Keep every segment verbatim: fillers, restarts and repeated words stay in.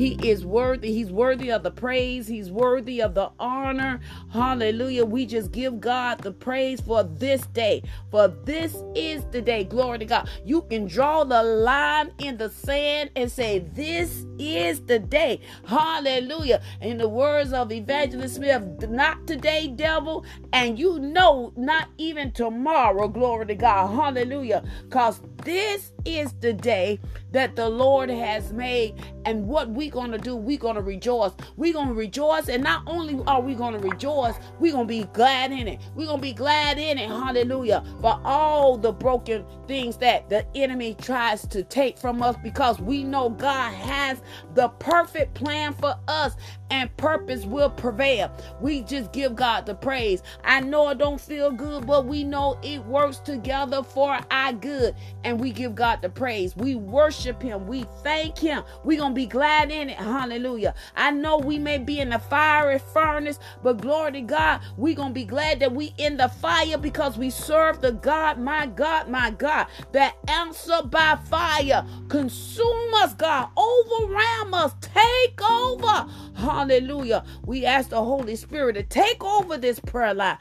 He is worthy. He's worthy of the praise. He's worthy of the honor. Hallelujah. We just give God the praise for this day. For this is the day. Glory to God. You can draw the line in the sand and say, this is the day. Hallelujah. In the words of Evangelist Smith, not today, devil, and you know not even tomorrow. Glory to God. Hallelujah. Because this is the day that the Lord has made, and what we're going to do, we're going to rejoice. We're going to rejoice, and not only are we going to rejoice, we're going to be glad in it. We're going to be glad in it, hallelujah, for all the broken things that the enemy tries to take from us, because we know God has the perfect plan for us, and purpose will prevail. We just give God the praise. I know it don't feel good, but we know it works together for our good, and we give God the praise. We worship him. We thank him. We're going to be glad in it. Hallelujah. I know we may be in the fiery furnace, but glory to God, we're going to be glad that we in the fire, because we serve the God, my God, my God, that answer by fire. Consume us, God. Overwhelm us. Take over. Hallelujah. We ask the Holy Spirit to take over this prayer line.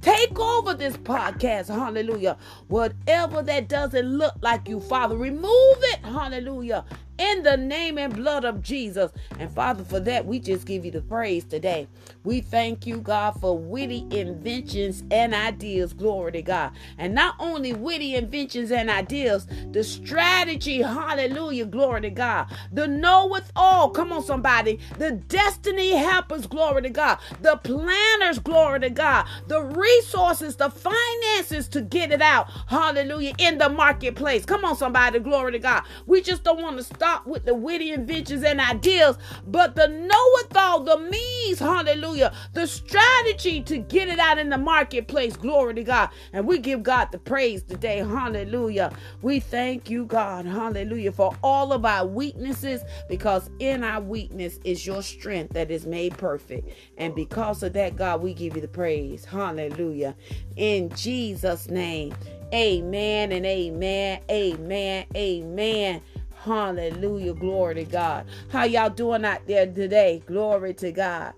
Take over this podcast. Hallelujah. Whatever that doesn't look like you, Father, remove it. Hallelujah. In the name and blood of Jesus. And Father, for that, we just give you the praise today. We thank you, God, for witty inventions and ideas. Glory to God. And not only witty inventions and ideas, the strategy, hallelujah, glory to God. The know-it-all, come on somebody. The destiny helpers, glory to God. The planners, glory to God. The resources, the finances to get it out, hallelujah, in the marketplace. Come on somebody, glory to God. We just don't want to stop with the witty inventions and ideas, but the know-it-all, the means, hallelujah, the strategy to get it out in the marketplace, glory to God. And we give God the praise today, hallelujah. We thank you, God, hallelujah, for all of our weaknesses, because in our weakness is your strength that is made perfect. And because of that, God, we give you the praise, hallelujah, in Jesus' name. Amen and amen, amen, amen. Hallelujah. Glory to God. How y'all doing out there today? Glory to God.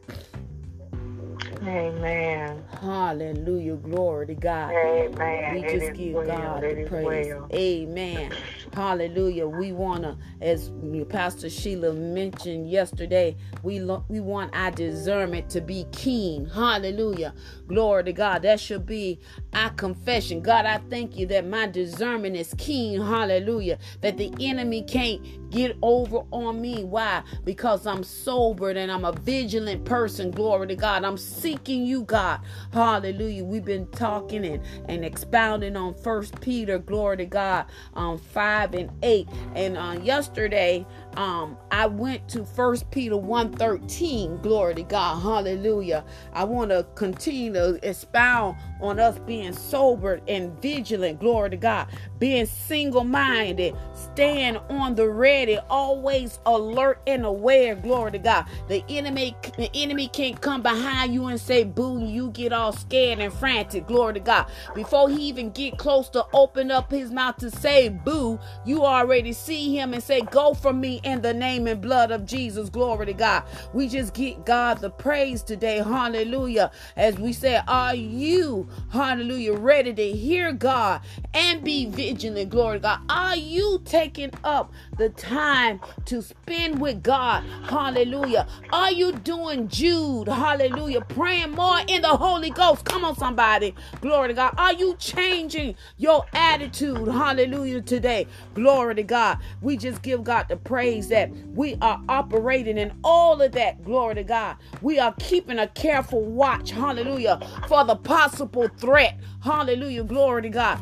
Amen. Hallelujah. Glory to God. Amen. We just it give well. God it the praise. Well. Amen. Hallelujah. We want to, as Pastor Sheila mentioned yesterday, we lo- we want our discernment to be keen. Hallelujah. Glory to God. That should be our confession. God, I thank you that my discernment is keen. Hallelujah. That the enemy can't get over on me. Why? Because I'm sobered and I'm a vigilant person. Glory to God. I'm seeking you, God. Hallelujah. We've been talking and, and expounding on First Peter, glory to God, um, five and eight. And on uh, yesterday, um, I went to First Peter one thirteen, glory to God. Hallelujah. I want to continue to expound on us being sober and vigilant, glory to God, being single-minded, staying on the ready, always alert and aware, glory to God. The enemy, the enemy can't come behind you and say boo, you get all scared and frantic, glory to God. Before he even get close to open up his mouth to say boo, you already see him and say, go from me in the name and blood of Jesus, glory to God. We just get God the praise today, hallelujah. As we say, are you, hallelujah, ready to hear God and be vigilant, glory to God? Are you taking up the time to spend with God, hallelujah? Are you doing Jude, hallelujah, praying more in the Holy Ghost? Come on somebody, glory to God. Are you changing your attitude, hallelujah, today, glory to God? We just give God the praise that we are operating in all of that, glory to God. We are keeping a careful watch, hallelujah, for the possible threat, hallelujah, glory to God.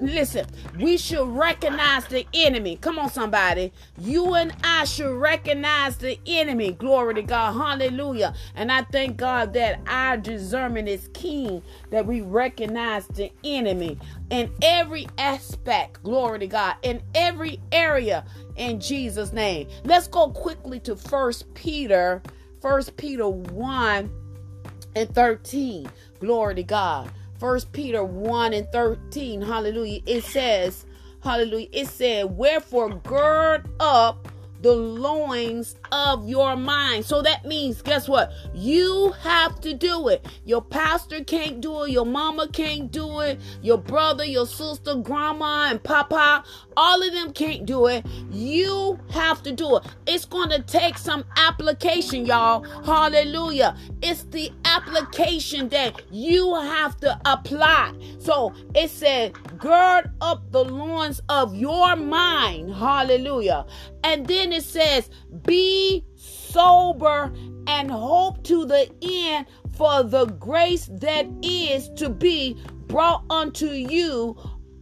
Listen, we should recognize the enemy. Come on somebody, you and I should recognize the enemy, glory to God, hallelujah. And I thank God that our discernment is keen, that we recognize the enemy in every aspect, glory to God, in every area, in Jesus' name. Let's go quickly to First Peter, First Peter one and thirteen, glory to God. First Peter one and thirteen, hallelujah. It says, hallelujah, it said, wherefore gird up the loins of your mind. So that means, guess what? You have to do it. Your pastor can't do it. Your mama can't do it. Your brother, your sister, grandma, and papa, all of them can't do it. You have to do it. It's going to take some application, y'all. Hallelujah. It's the application that you have to apply. So it said, gird up the loins of your mind. Hallelujah. And then it says, be sober and hope to the end for the grace that is to be brought unto you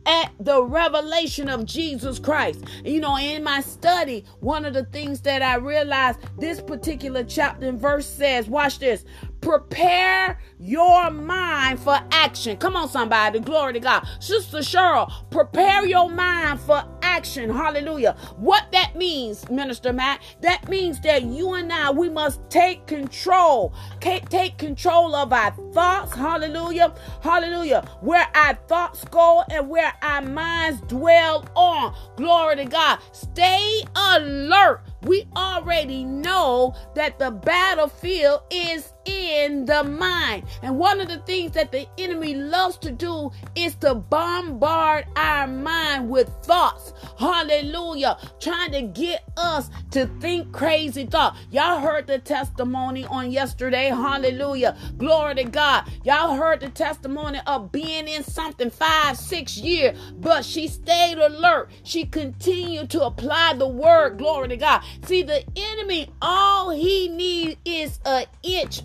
at the revelation of Jesus Christ. You know, in my study, one of the things that I realized, this particular chapter and verse says, watch this, prepare your mind for action. Come on, somebody. Glory to God. Sister Cheryl, prepare your mind for action. Hallelujah. What that means, Minister Matt, that means that you and I, we must take control. Take control of our thoughts. Hallelujah. Hallelujah. Where our thoughts go and where our minds dwell on. Glory to God. Stay alert. We already know that the battlefield is in the mind. And one of the things that the enemy loves to do is to bombard our mind with thoughts. Hallelujah. Trying to get us to think crazy thoughts. Y'all heard the testimony on yesterday. Hallelujah. Glory to God. Y'all heard the testimony of being in something five, six years, but she stayed alert. She continued to apply the word. Glory to God. See, the enemy, all he needs is an inch.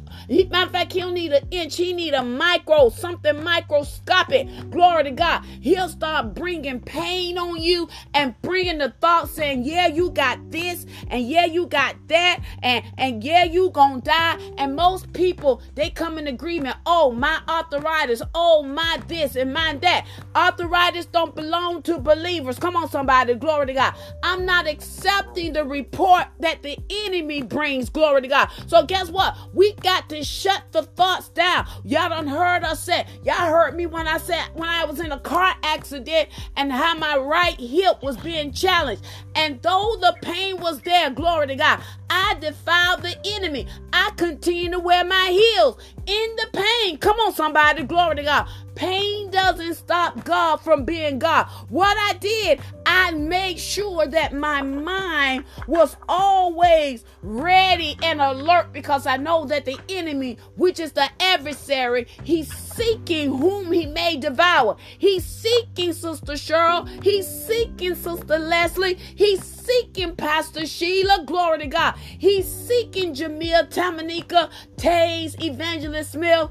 Matter of fact, he don't need an inch. He need a micro, something microscopic. Glory to God. He'll start bringing pain on you and bringing the thought saying, yeah, you got this, and yeah, you got that, and, and yeah, you gonna die. And most people, they come in agreement. Oh, my arthritis. Oh, my this and my that. Arthritis don't belong to believers. Come on, somebody. Glory to God. I'm not accepting the report that the enemy brings. Glory to God. So guess what? We got to shut the thoughts down. Y'all done heard us say, y'all heard me when I said, when I was in a car accident and how my right hip was being challenged. And though the pain was there, glory to God, I defiled the enemy. I continued to wear my heels in the pain. Come on, somebody. Glory to God. Pain doesn't stop God from being God. What I did, I made sure that my mind was always ready and alert, because I know that the enemy, which is the adversary, he's seeking whom he may devour. He's seeking Sister Cheryl. He's seeking Sister Leslie. He's seeking Pastor Sheila. Glory to God. He's seeking Jameel Tamanika, Taze, Evangelist Smith,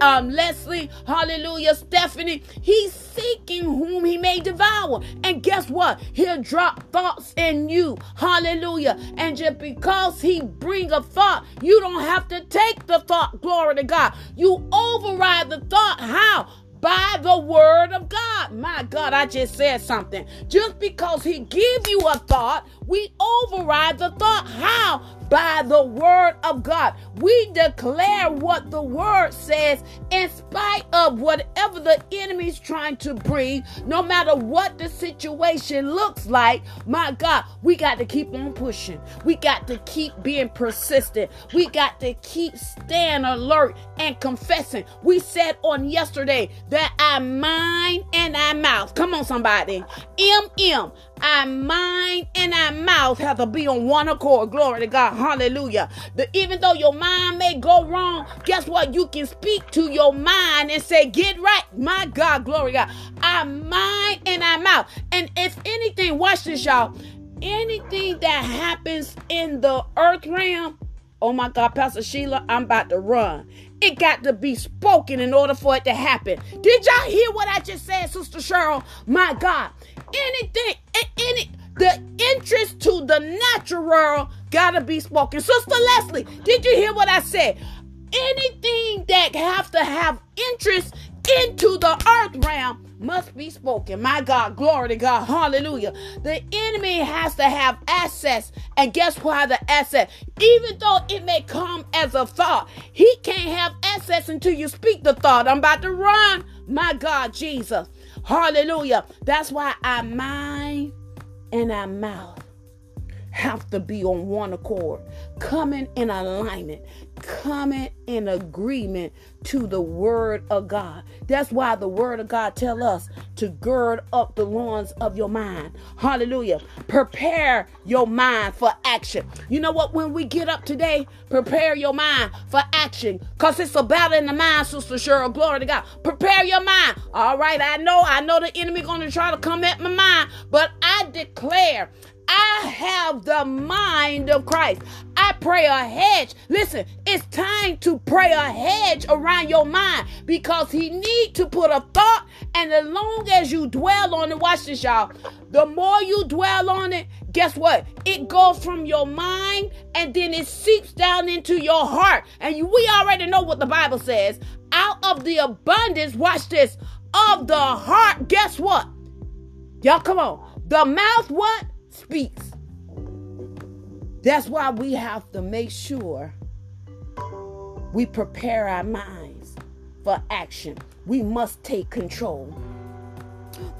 um, Leslie, hallelujah, Stephanie. He's seeking whom he may devour. And guess what? He'll drop thoughts in you. Hallelujah. And just because he bring a thought, you don't have to take the thought. Glory to God. You override the thought. How? By the word of God. My God, I just said something. Just because he give you a thought, we override the thought. How? By the word of God. We declare what the word says in spite of whatever the enemy's trying to bring, no matter what the situation looks like. My God, we got to keep on pushing. We got to keep being persistent. We got to keep staying alert and confessing. We said on yesterday that our mind and our mouth, come on somebody, M M, our mind and our mouth have to be on one accord. Glory to God. Hallelujah. The, even though your mind may go wrong, guess what? You can speak to your mind and say, get right. My God, glory to God. Our mind and our mouth. And if anything, watch this, y'all. Anything that happens in the earth realm, oh my God, Pastor Sheila, I'm about to run. It got to be spoken in order for it to happen. Did y'all hear what I just said, Sister Cheryl? My God. Anything, any, the interest to the natural gotta be spoken. Sister Leslie, did you hear what I said? Anything that have to have interest into the earth realm must be spoken. My God, glory to God, hallelujah. The enemy has to have access, and guess why the access? Even though it may come as a thought, he can't have access until you speak the thought. I'm about to run. My God, Jesus, hallelujah. That's why our mind and our mouth have to be on one accord, coming in alignment, coming in agreement to the word of God. That's why the word of God tell us to gird up the loins of your mind. Hallelujah. Prepare your mind for action. You know what? When we get up today, prepare your mind for action, because it's a battle in the mind, Sister Cheryl. Glory to God. Prepare your mind. All right. I know, I know the enemy going to try to come at my mind, but I declare I have the mind of Christ. I pray a hedge. Listen, it's time to pray a hedge around your mind, because he need to put a thought. And as long as you dwell on it, watch this, y'all. The more you dwell on it, guess what? It goes from your mind and then it seeps down into your heart. And you, we already know what the Bible says. Out of the abundance, watch this, of the heart, guess what? Y'all, come on. The mouth what? Speaks. That's why we have to make sure we prepare our minds for action. We must take control.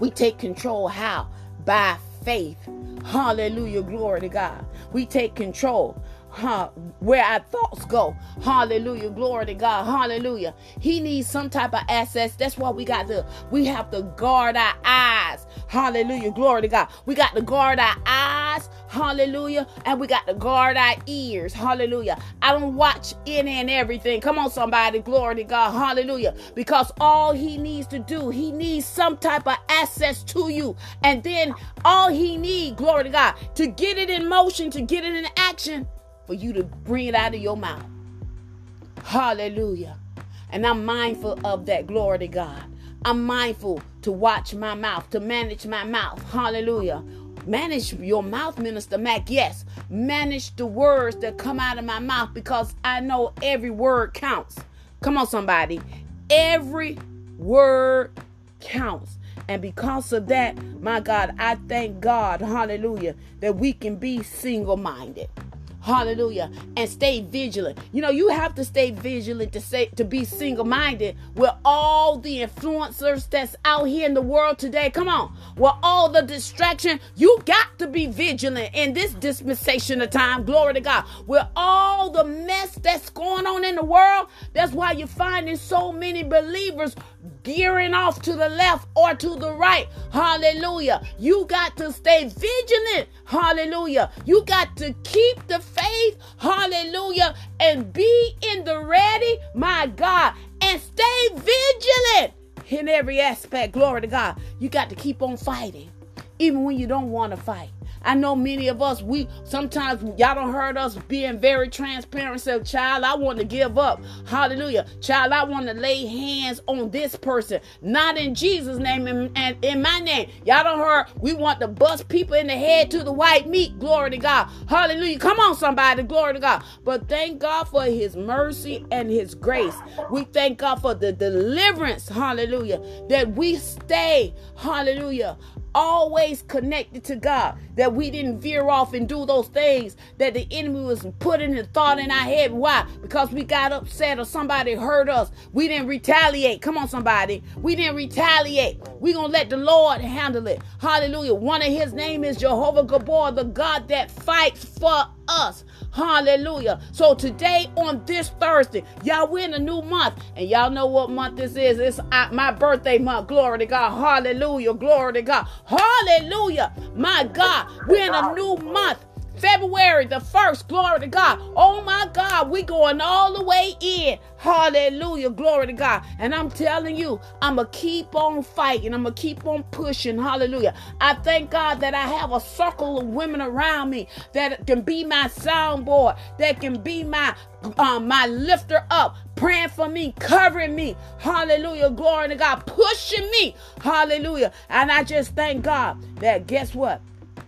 We take control how? By faith. Hallelujah. Glory to God. We take control. Huh, where our thoughts go. Hallelujah. Glory to God. Hallelujah. He needs some type of access. That's why we got to, we have to guard our eyes. Hallelujah. Glory to God. We got to guard our eyes. Hallelujah. And we got to guard our ears. Hallelujah. I don't watch any and everything. Come on, somebody. Glory to God. Hallelujah. Because all he needs to do, he needs some type of access to you. And then all he needs, glory to God, to get it in motion, to get it in action, for you to bring it out of your mouth. Hallelujah. And I'm mindful of that. Glory to God. I'm mindful to watch my mouth, to manage my mouth. Hallelujah. Manage your mouth, Minister Mac. Yes. Manage the words that come out of my mouth, because I know every word counts. Come on, somebody. Every word counts. And because of that, my God, I thank God, hallelujah, that we can be single-minded. Hallelujah. And stay vigilant. You know, you have to stay vigilant to say, to be single-minded with all the influencers that's out here in the world today. Come on. With all the distraction, you got to be vigilant in this dispensation of time. Glory to God. With all the mess that's going on in the world, that's why you're finding so many believers gearing off to the left or to the right. Hallelujah. You got to stay vigilant. Hallelujah. You got to keep the faith. Hallelujah. And be in the ready, my God, and stay vigilant in every aspect. Glory to God. You got to keep on fighting, even when you don't want to fight. I know many of us, we sometimes, y'all don't heard us being very transparent. Say, child, I want to give up. Hallelujah. Child, I want to lay hands on this person. Not in Jesus' name and in, in, in my name. Y'all don't heard, we want to bust people in the head to the white meat. Glory to God. Hallelujah. Come on, somebody. Glory to God. But thank God for his mercy and his grace. We thank God for the deliverance. Hallelujah. That we stay. Hallelujah. Always connected to God, that we didn't veer off and do those things that the enemy was putting and thought in our head. Why? Because we got upset or somebody hurt us. We didn't retaliate. Come on, somebody. We didn't retaliate. We're going to let the Lord handle it. Hallelujah. One of his name is Jehovah Gabor, the God that fights for us. Hallelujah. So today on this Thursday, y'all, we're in a new month, and y'all know what month this is. It's my birthday month. Glory to God. Hallelujah. Glory to God. Hallelujah. My God, we're in a new month. February the first. Glory to God. Oh my God, we going all the way in. Hallelujah. Glory to God. And I'm telling you, I'm going to keep on fighting. I'm going to keep on pushing. Hallelujah. I thank God that I have a circle of women around me that can be my soundboard, that can be my um, my lifter up, praying for me, covering me. Hallelujah. Glory to God. Pushing me. Hallelujah. And I just thank God that, guess what?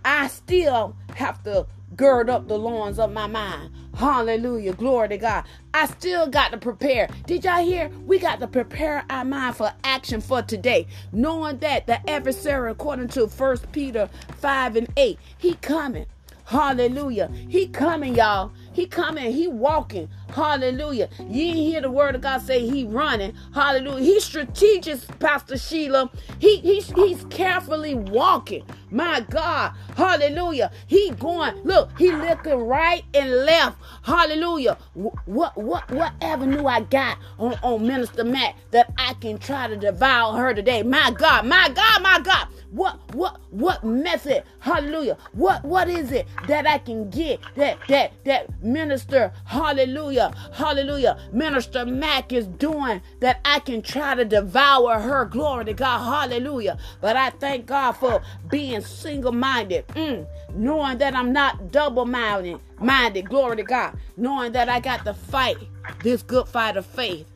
I still have to gird up the loins of my mind. Hallelujah. Glory to God. I still got to prepare. Did y'all hear? We got to prepare our mind for action for today, knowing that the adversary, according to First Peter five and eight, he coming. Hallelujah. He coming, y'all. He coming, he walking. Hallelujah. You hear the word of God say he running. Hallelujah. He's strategic, Pastor Sheila. He, he's, he's carefully walking. My God. Hallelujah. He going, look, he looking right and left. Hallelujah. What what what avenue I got on, on Minister Mac that I can try to devour her today? My God, my God, my God. What what what method? Hallelujah. What what is it that I can get that that that minister? Hallelujah. Hallelujah. Minister Mac is doing that I can try to devour her. Glory to God. Hallelujah. But I thank God for being single-minded. Mm, knowing that I'm not double-minded. Minded. Glory to God. Knowing that I got to fight this good fight of faith.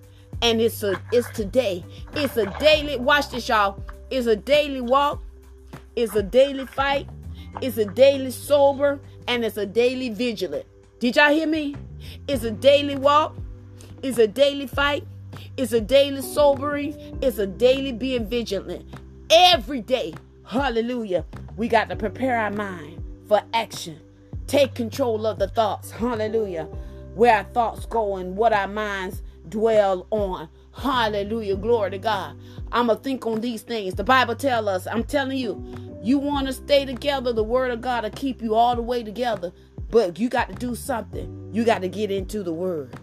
And it's a it's today. It's a daily. Watch this, y'all. It's a daily walk, it's a daily fight, it's a daily sober, and it's a daily vigilant. Did y'all hear me? It's a daily walk, it's a daily fight, it's a daily sobering, it's a daily being vigilant. Every day, hallelujah, we got to prepare our mind for action. Take control of the thoughts, hallelujah, where our thoughts go and what our minds dwell on. Hallelujah. Glory to God. I'm going to think on these things. The Bible tells us, I'm telling you, you want to stay together. The word of God will keep you all the way together. But you got to do something. You got to get into the word.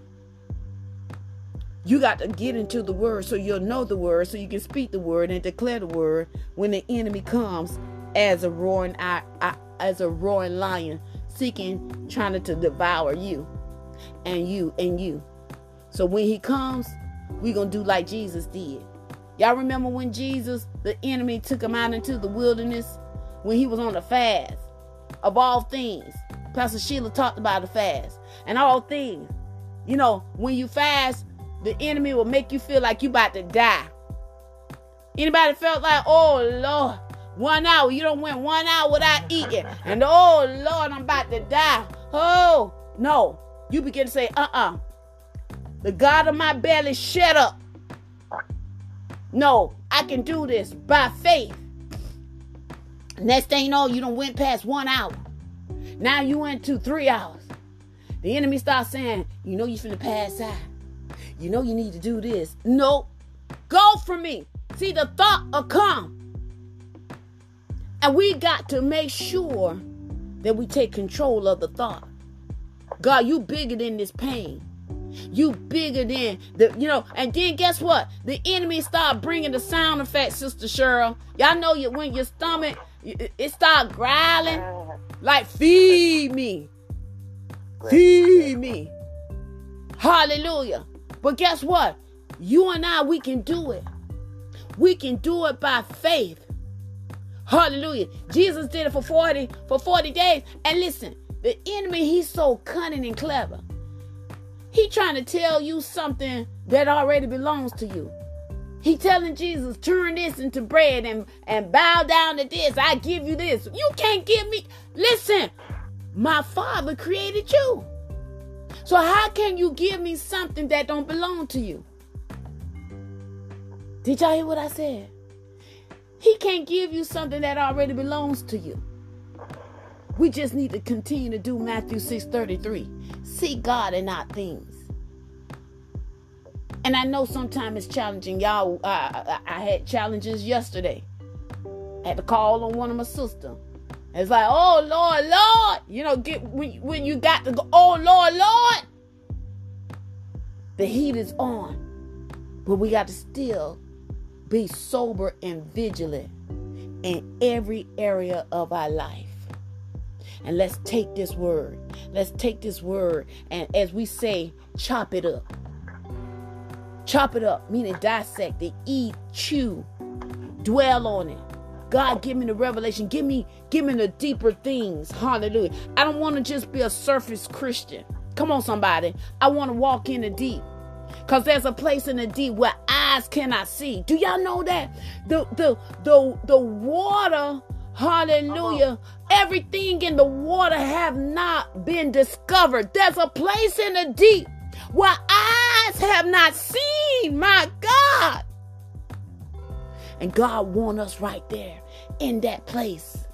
You got to get into the word so you'll know the word, so you can speak the word and declare the word when the enemy comes as a roaring, as a roaring lion seeking, trying to devour you and you and you. So when he comes, we're going to do like Jesus did. Y'all remember when Jesus, the enemy, took him out into the wilderness when he was on the fast of all things. Pastor Sheila talked about the fast and all things. You know, when you fast, the enemy will make you feel like you about to die. Anybody felt like, oh, Lord, one hour. You don't went one hour without eating. And, oh, Lord, I'm about to die. Oh, no. You begin to say, uh-uh. The God of my belly, shut up. No, I can do this by faith. Next thing you know, you done went past one hour. Now you into three hours. The enemy starts saying, you know you finna pass out. You know you need to do this. No, go for me. See, the thought will come. And we got to make sure that we take control of the thought. God, you bigger than this pain. You bigger than the, you know, and then guess what? The enemy start bringing the sound effects, Sister Cheryl. Y'all know you, when your stomach, it, it start growling, like feed me, feed me. Hallelujah. But guess what? You and I, we can do it. We can do it by faith. Hallelujah. Jesus did it for forty, for forty days. And listen, the enemy, he's so cunning and clever. He trying to tell you something that already belongs to you. He telling Jesus, turn this into bread and, and bow down to this. I give you this. You can't give me. Listen, my Father created you. So how can you give me something that don't belong to you? Did y'all hear what I said? He can't give you something that already belongs to you. We just need to continue to do Matthew six thirty-three. Seek God and not things. And I know sometimes it's challenging. Y'all, I, I, I had challenges yesterday. I had to call on one of my sisters. It's like, oh, Lord, Lord. You know, get when, when you got to go, oh, Lord, Lord. The heat is on. But we got to still be sober and vigilant in every area of our life. And let's take this word. Let's take this word. And as we say, chop it up. Chop it up, meaning dissect it, eat, chew, dwell on it. God, give me the revelation. Give me, give me the deeper things. Hallelujah. I don't want to just be a surface Christian. Come on, somebody. I want to walk in the deep. Because there's a place in the deep where eyes cannot see. Do y'all know that? The, the, the, the water... Hallelujah. Everything in the water have not been discovered. There's a place in the deep where eyes have not seen, my God. And God wants us right there in that place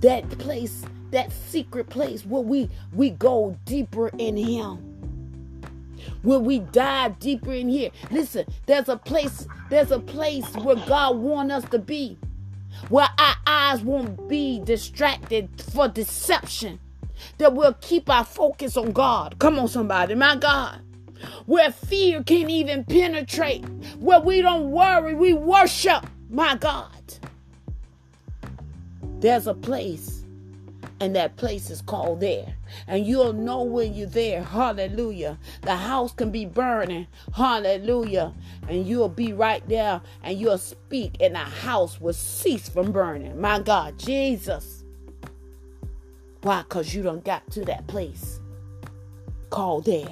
that place, that secret place where we, we go deeper in Him. When we dive deeper in here, listen, there's a place, there's a place where God wants us to be, where our eyes won't be distracted for deception, that we'll keep our focus on God. Come on, somebody, my God. Where fear can't even penetrate, where we don't worry, we worship, my God. There's a place, and that place is called there. And you'll know when you're there. Hallelujah. The house can be burning. Hallelujah. And you'll be right there. And you'll speak. And the house will cease from burning. My God, Jesus. Why? Because you done got to that place called there.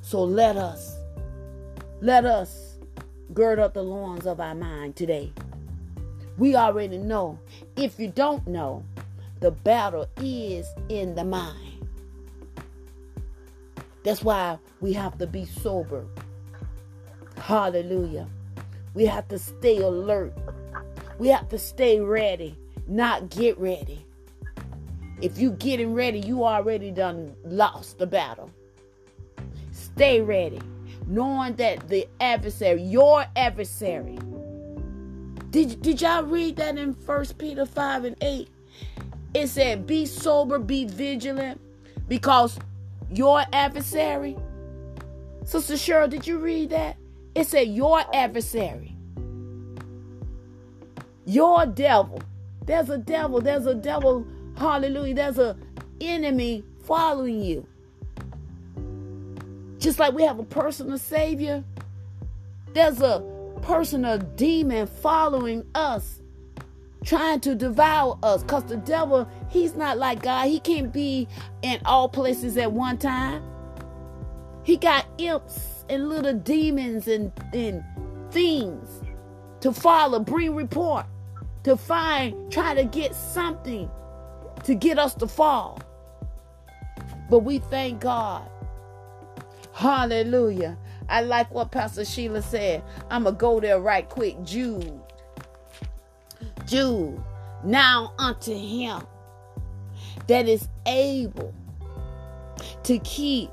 So let us, let us gird up the loins of our mind today. We already know. If you don't know, the battle is in the mind. That's why we have to be sober. Hallelujah. We have to stay alert. We have to stay ready, not get ready. If you getting ready, you already done lost the battle. Stay ready, knowing that the adversary, your adversary, Did, did y'all read that in First Peter five and eight? It said, be sober, be vigilant, because your adversary. Sister Cheryl, did you read that? It said, your adversary. Your devil. There's a devil. There's a devil. Hallelujah. There's an enemy following you. Just like we have a personal savior, there's a personal demon following us, trying to devour us, because the devil, he's not like God. He can't be in all places at one time. He got imps and little demons and, and things to follow, bring report, to find, try to get something to get us to fall. But we thank God. Hallelujah. I like what Pastor Sheila said. I'm going to go there right quick. Jude. Jude. Now unto him that is able to keep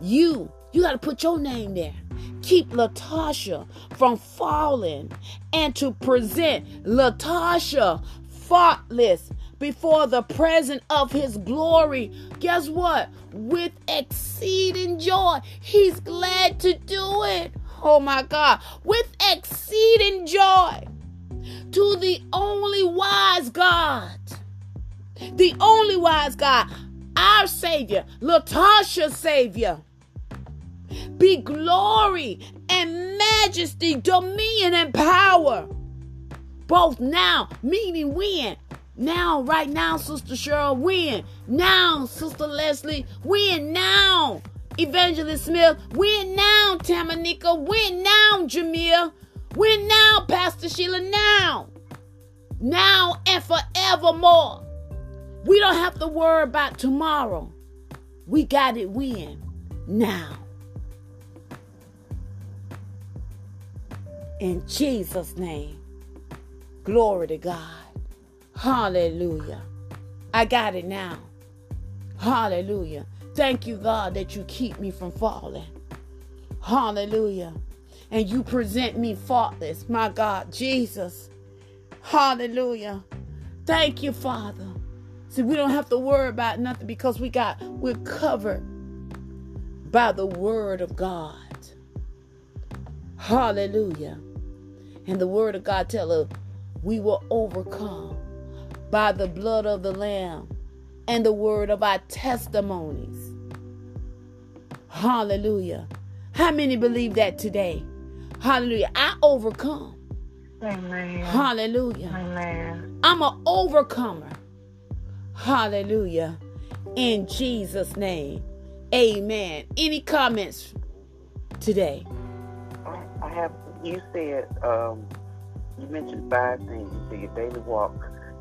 you. You got to put your name there. Keep Latasha from falling and to present Latasha faultless before the presence of his glory. Guess what? With exceeding joy. He's glad to do it. Oh my God. With exceeding joy. To the only wise God. The only wise God. Our Savior. Latasha's Savior. Be glory and majesty, dominion and power. Both now. Meaning when? Now, right now, Sister Cheryl, win. Now, Sister Leslie, win now. Evangelist Smith, win now. Tamanika, win now. Jameel, win now. Pastor Sheila, now. Now and forevermore. We don't have to worry about tomorrow. We got it win now. In Jesus' name, glory to God. Hallelujah. I got it now. Hallelujah. Thank you, God, that you keep me from falling. Hallelujah. And you present me faultless, my God, Jesus. Hallelujah. Thank you, Father. See, we don't have to worry about nothing because we got, we're covered by the word of God. Hallelujah. And the word of God tell us we will overcome by the blood of the Lamb and the word of our testimonies. Hallelujah. How many believe that today? Hallelujah. I overcome. Amen. Hallelujah. Amen. I'm an overcomer. Hallelujah. In Jesus' name. Amen. Any comments today? I have, you said, um, you mentioned five things. So your daily walk.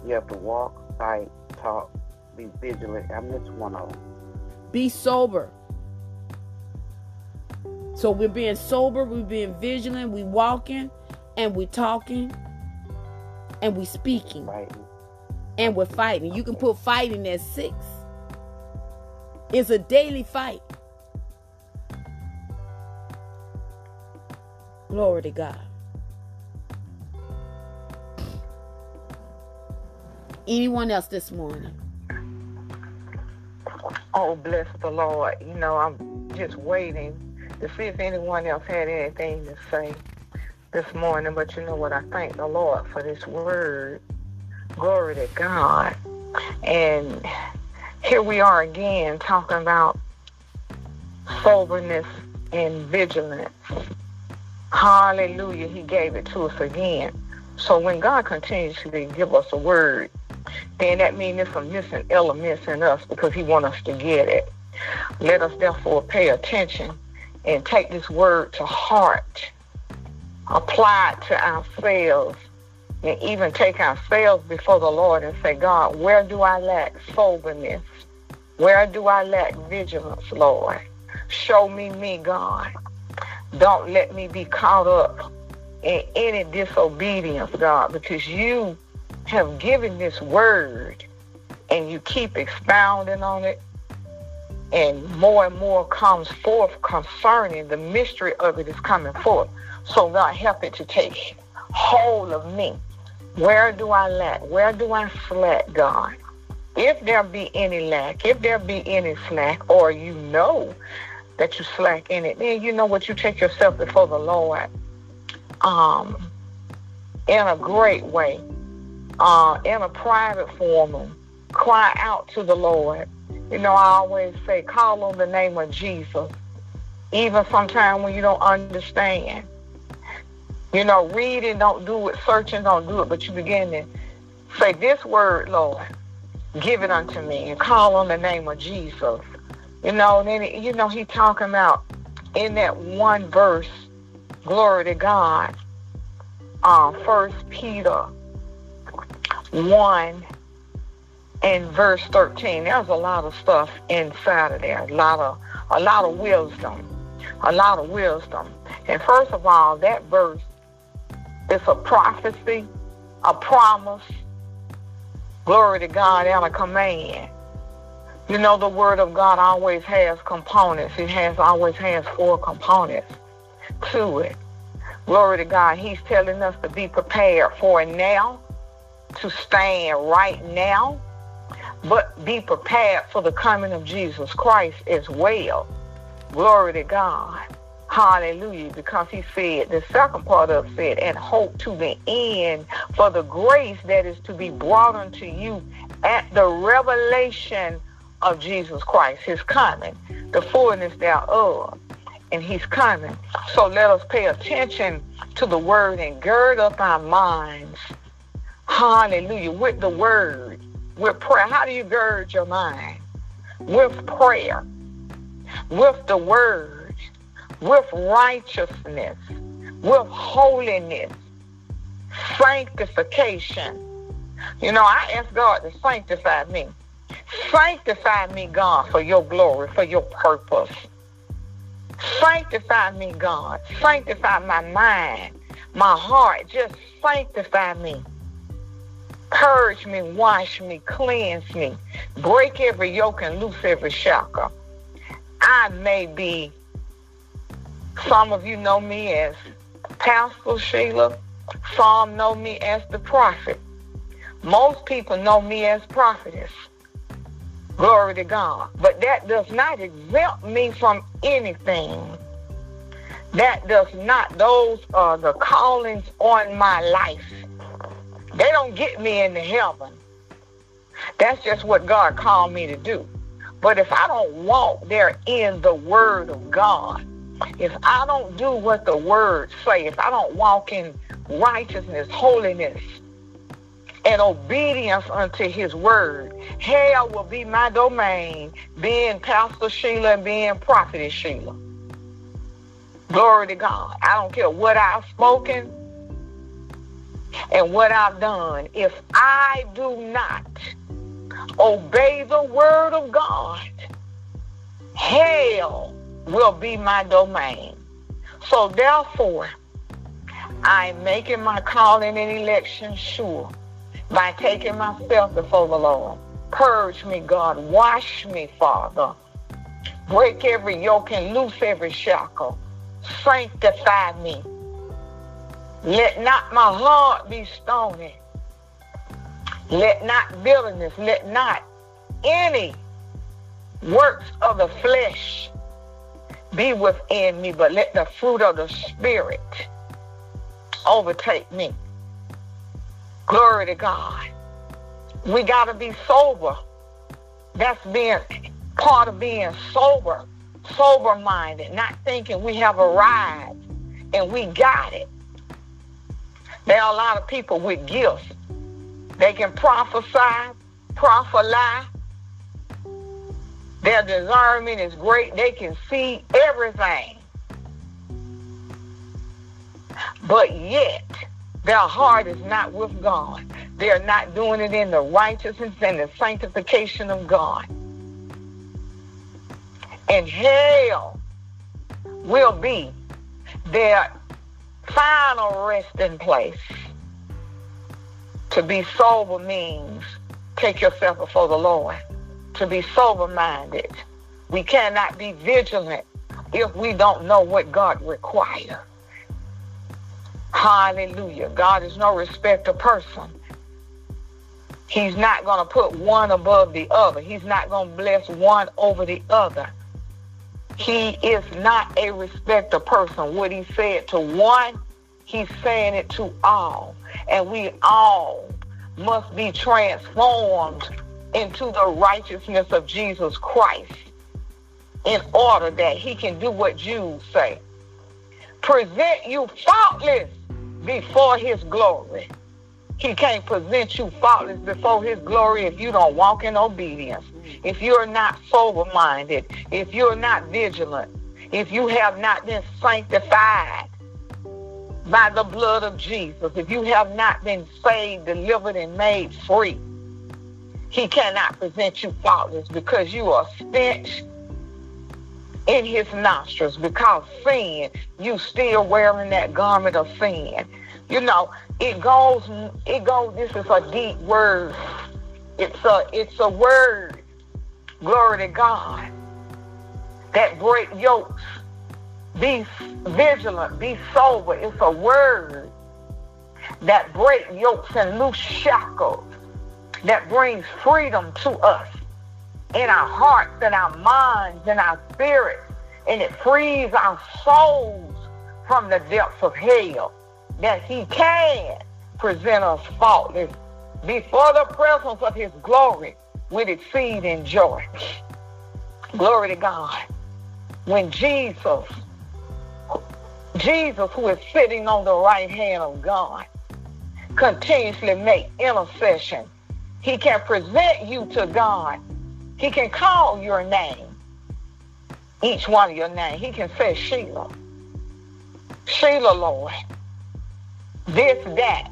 You have to walk, fight, talk, be vigilant. I missed one of them. Be sober. So we're being sober, we're being vigilant, we're walking, and we're talking. and we speaking. Fighting. And we're fighting. You can put fighting at six. It's a daily fight. Glory to God. Anyone else this morning? Oh, bless the Lord. You know, I'm just waiting to see if anyone else had anything to say this morning. But you know what? I thank the Lord for this word. Glory to God. And here we are again talking about soberness and vigilance. Hallelujah. He gave it to us again. So when God continues to give us a word, then that means there's some missing elements in us because he wants us to get it. Let us therefore pay attention and take this word to heart, apply it to ourselves, and even take ourselves before the Lord and say, God, where do I lack soberness? Where do I lack vigilance, Lord? Show me me, God. Don't let me be caught up in any disobedience, God, because you have given this word and you keep expounding on it, and more and more comes forth concerning the mystery of it is coming forth. So God, help it to take hold of me. Where do I lack? Where do I slack, God? If there be any lack, if there be any slack, or you know that you slack in it, then you know what, you take yourself before the Lord um, in a great way, uh, in a private form. Cry out to the Lord. You know, I always say, call on the name of Jesus, even sometimes when you don't understand. You know, reading don't do it, searching don't do it, but you begin to say, this word, Lord, give it unto me, and call on the name of Jesus. You know, and then, it, you know, he talking about in that one verse, glory to God, uh, First Peter one and verse thirteen. There's a lot of stuff inside of there, a lot of, a lot of wisdom, a lot of wisdom. And first of all, that verse is a prophecy, a promise, glory to God, and a command. You know, the word of God always has components. It has always has four components to it. Glory to God. He's telling us to be prepared for it now, to stand right now, but be prepared for the coming of Jesus Christ as well. Glory to God. Hallelujah. Because he said, the second part of it said, and hope to the end for the grace that is to be brought unto you at the revelation of Jesus Christ, his coming, the fullness thereof, and he's coming. So let us pay attention to the word and gird up our minds, hallelujah, with the word, with prayer. How do you gird your mind? With prayer, with the word, with righteousness, with holiness, sanctification. You know, I ask God to sanctify me. Sanctify me, God, for your glory, for your purpose. Sanctify me, God. Sanctify my mind, my heart. Just sanctify me. Purge me, wash me, cleanse me. Break every yoke and loose every shackle. I may be, some of you know me as Pastor Sheila. Some know me as the prophet. Most people know me as prophetess. Glory to God. But that does not exempt me from anything. That does not, those are the callings on my life. They don't get me into heaven. That's just what God called me to do. But if I don't walk there in the word of God, if I don't do what the word say, if I don't walk in righteousness, holiness, and obedience unto his word, hell will be my domain, being Pastor Sheila and being Prophetess Sheila. Glory to God. I don't care what I've spoken and what I've done. If I do not obey the word of God, hell will be my domain. So therefore, I'm making my calling and election sure by taking myself before the Lord. Purge me, God. Wash me, Father. Break every yoke and loose every shackle. Sanctify me. Let not my heart be stony. Let not bitterness, let not any works of the flesh be within me, but let the fruit of the Spirit overtake me. Glory to God. We got to be sober. That's being part of being sober, sober-minded, not thinking we have arrived and we got it. There are a lot of people with gifts. They can prophesy, prophesy. Their discernment is great. They can see everything. But yet, their heart is not with God. They are not doing it in the righteousness and the sanctification of God. And hell will be their final resting place. To be sober means take yourself before the Lord. To be sober-minded. We cannot be vigilant if we don't know what God requires. Hallelujah. God is no respecter of person. He's not going to put one above the other. He's not going to bless one over the other. He is not a respecter of person. What he said to one, he's saying it to all. And we all must be transformed into the righteousness of Jesus Christ in order that he can do what Jews say. Present you faultless before his glory. He can't present you faultless before his glory if you don't walk in obedience, if you're not sober-minded, if you're not vigilant, if you have not been sanctified by the blood of Jesus, if you have not been saved, delivered, and made free. He cannot present you faultless because you are stench in his nostrils. Because sin, you still wearing that garment of sin. You know, it goes, it goes, this is a deep word. It's a, it's a word, glory to God, that break yokes. Be vigilant, be sober. It's a word that break yokes and loose shackles. That brings freedom to us in our hearts, in our minds, in our spirits, and it frees our souls from the depths of hell, that he can present us faultless before the presence of his glory with exceeding joy. Glory to God. When Jesus, Jesus who is sitting on the right hand of God, continuously make intercession, he can present you to God. He can call your name, each one of your name. He can say, Sheila, Sheila, Lord, this, that.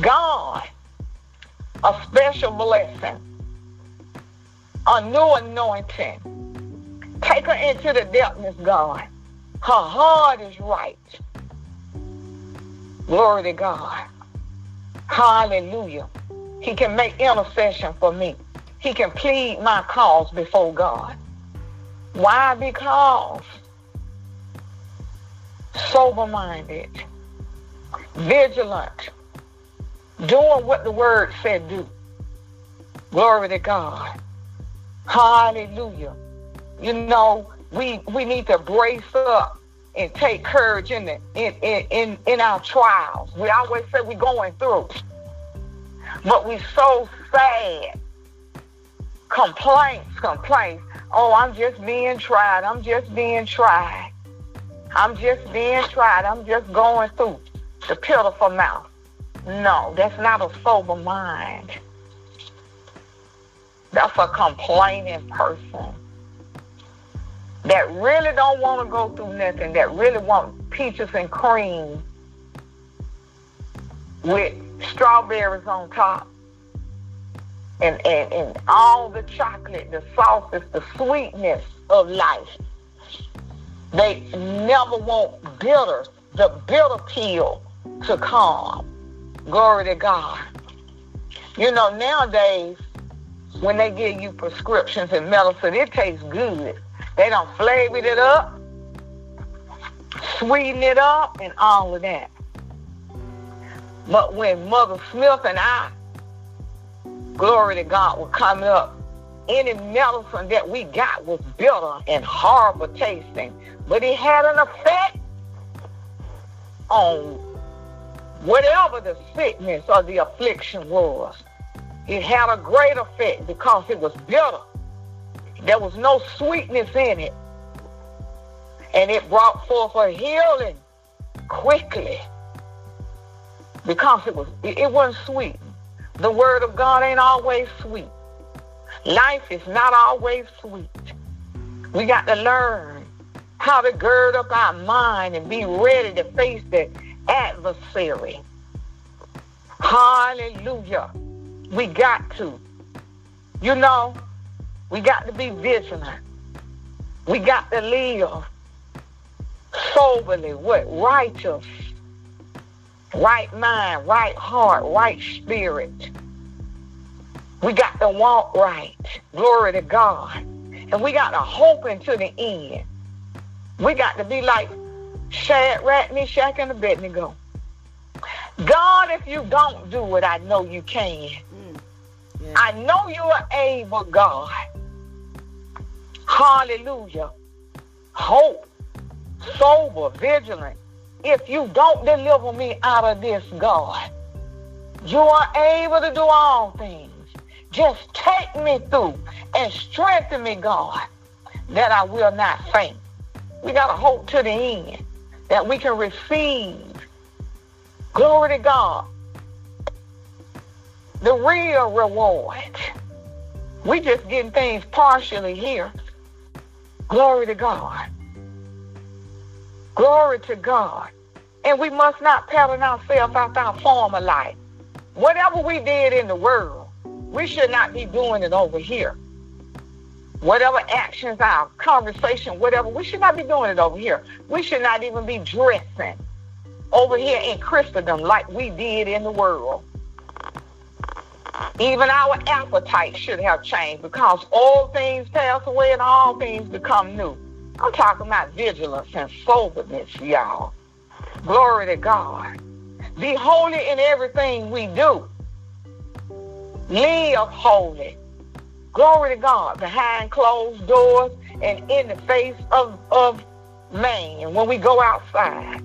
God, a special blessing, a new anointing. Take her into the darkness, God. Her heart is right. Glory to God. Hallelujah. He can make intercession for me. He can plead my cause before God. Why? Because sober-minded, vigilant, doing what the word said do. Glory to God. Hallelujah. You know, we we need to brace up and take courage in, the, in, in, in, in our trials. We always say we're going through. But we're so sad. Complaints, complaints. Oh, I'm just being tried. I'm just being tried. I'm just being tried. I'm just going through. The pitiful mouth. No, that's not a sober mind. That's a complaining person. That really don't want to go through nothing, that really want peaches and cream with strawberries on top and, and, and all the chocolate, the sauces, the sweetness of life. They never want bitter, the bitter pill to calm. Glory to God. You know, nowadays, when they give you prescriptions and medicine, it tastes good. They don't flavor it up, sweeten it up, and all of that. But when Mother Smith and I, glory to God, were coming up, any medicine that we got was bitter and horrible tasting. But it had an effect on whatever the sickness or the affliction was. It had a great effect because it was bitter. There was no sweetness in it. And it brought forth a healing quickly because it was it wasn't sweet. The word of God ain't always sweet. Life is not always sweet. We got to learn how to gird up our mind and be ready to face the adversary. Hallelujah. We got to. You know, we got to be vigilant. We got to live soberly, what? Righteous. Right mind, right heart, right spirit. We got to walk right. Glory to God. And we got to hope until the end. We got to be like Shadrach, Meshach, and Abednego. God, if you don't do it, I know you can. Mm. Yeah. I know you are able, God. Hallelujah. Hope, sober, vigilant. If you don't deliver me out of this, God, you are able to do all things. Just take me through and strengthen me, God, that I will not faint. We got to hope to the end that we can receive, glory to God, the real reward. We just getting things partially here. Glory to God. Glory to God. And we must not pattern ourselves after our former life. Whatever we did in the world, we should not be doing it over here. Whatever actions, our conversation, whatever, we should not be doing it over here. We should not even be dressing over here in Christendom like we did in the world. Even our appetite should have changed because all things pass away and all things become new. I'm talking about vigilance and soberness, y'all. Glory to God. Be holy in everything we do. Live holy. Glory to God. Behind closed doors and in the face of, of man when we go outside.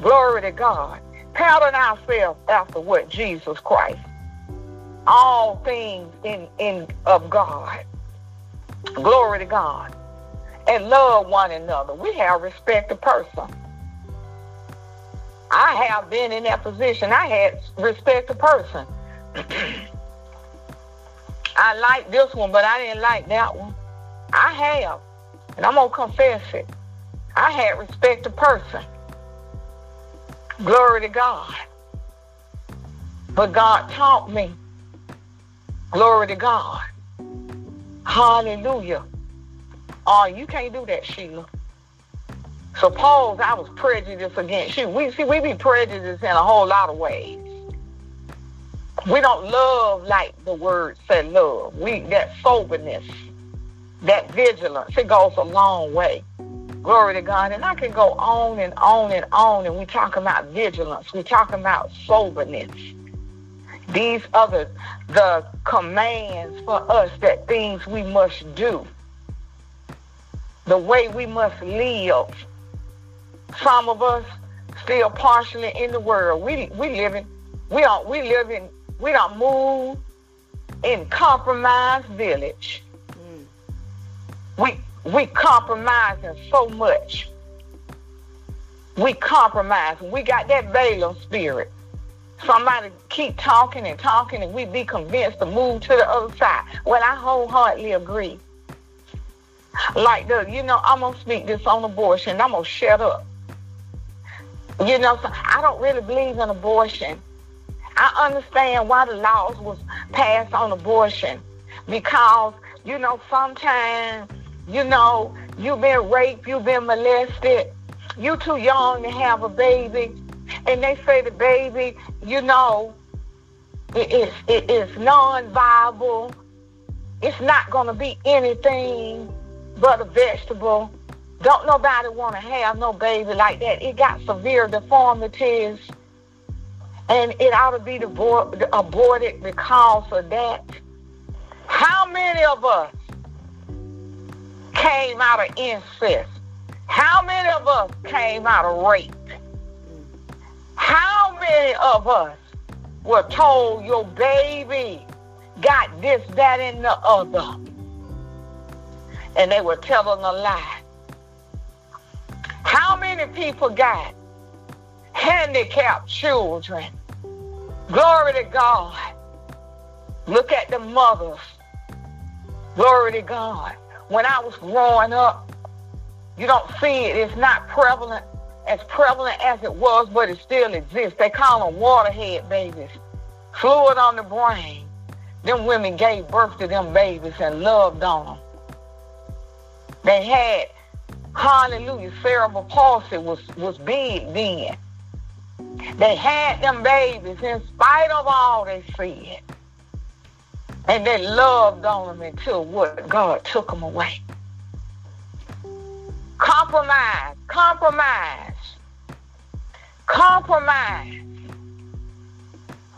Glory to God. Pattern ourselves after what? Jesus Christ. All things in, in of God. Glory to God. And love one another. We have respect a person. I have been in that position. I had respect a person. I like this one, but I didn't like that one. I have, and I'm going to confess it. I had respect a person. Glory to God. But God taught me. Glory to God. Hallelujah. Oh, you can't do that, Sheila. Suppose I was prejudiced against you. We, see, we be prejudiced in a whole lot of ways. We don't love like the word said love. We that soberness, that vigilance, it goes a long way. Glory to God. And I can go on and on and on, and we talking about vigilance. We talking about soberness. These are the, the commands for us, that things we must do, the way we must live. Some of us still partially in the world. We we living, we don't we live in we don't move in compromised village. Mm. We we compromising so much. We compromising. We got that Balaam spirit. Somebody keep talking and talking, and we be convinced to move to the other side. Well, I wholeheartedly agree. Like, the, you know, I'm going to speak this on abortion. I'm going to shut up. You know, so I don't really believe in abortion. I understand why the laws was passed on abortion. Because, you know, sometimes, you know, you've been raped, you've been molested. you too young to have a baby, and they say the baby, you know, it is it is non-viable. It's not going to be anything but a vegetable. Don't nobody want to have no baby like that. It got severe deformities, and it ought to be abort- aborted because of that. How many of us came out of incest? How many of us came out of rape? How many of us were told your baby got this, that, and the other? And they were telling a lie. How many people got handicapped children? Glory to God. Look at the mothers. Glory to God. When I was growing up, you don't see it. It's not prevalent, as prevalent as it was, but it still exists. They call them waterhead babies. Fluid on the brain. Them women gave birth to them babies and loved on them. They had, hallelujah, cerebral palsy was, was big then. They had them babies in spite of all they said. And they loved on them until what? God took them away. Compromise, compromise, compromise.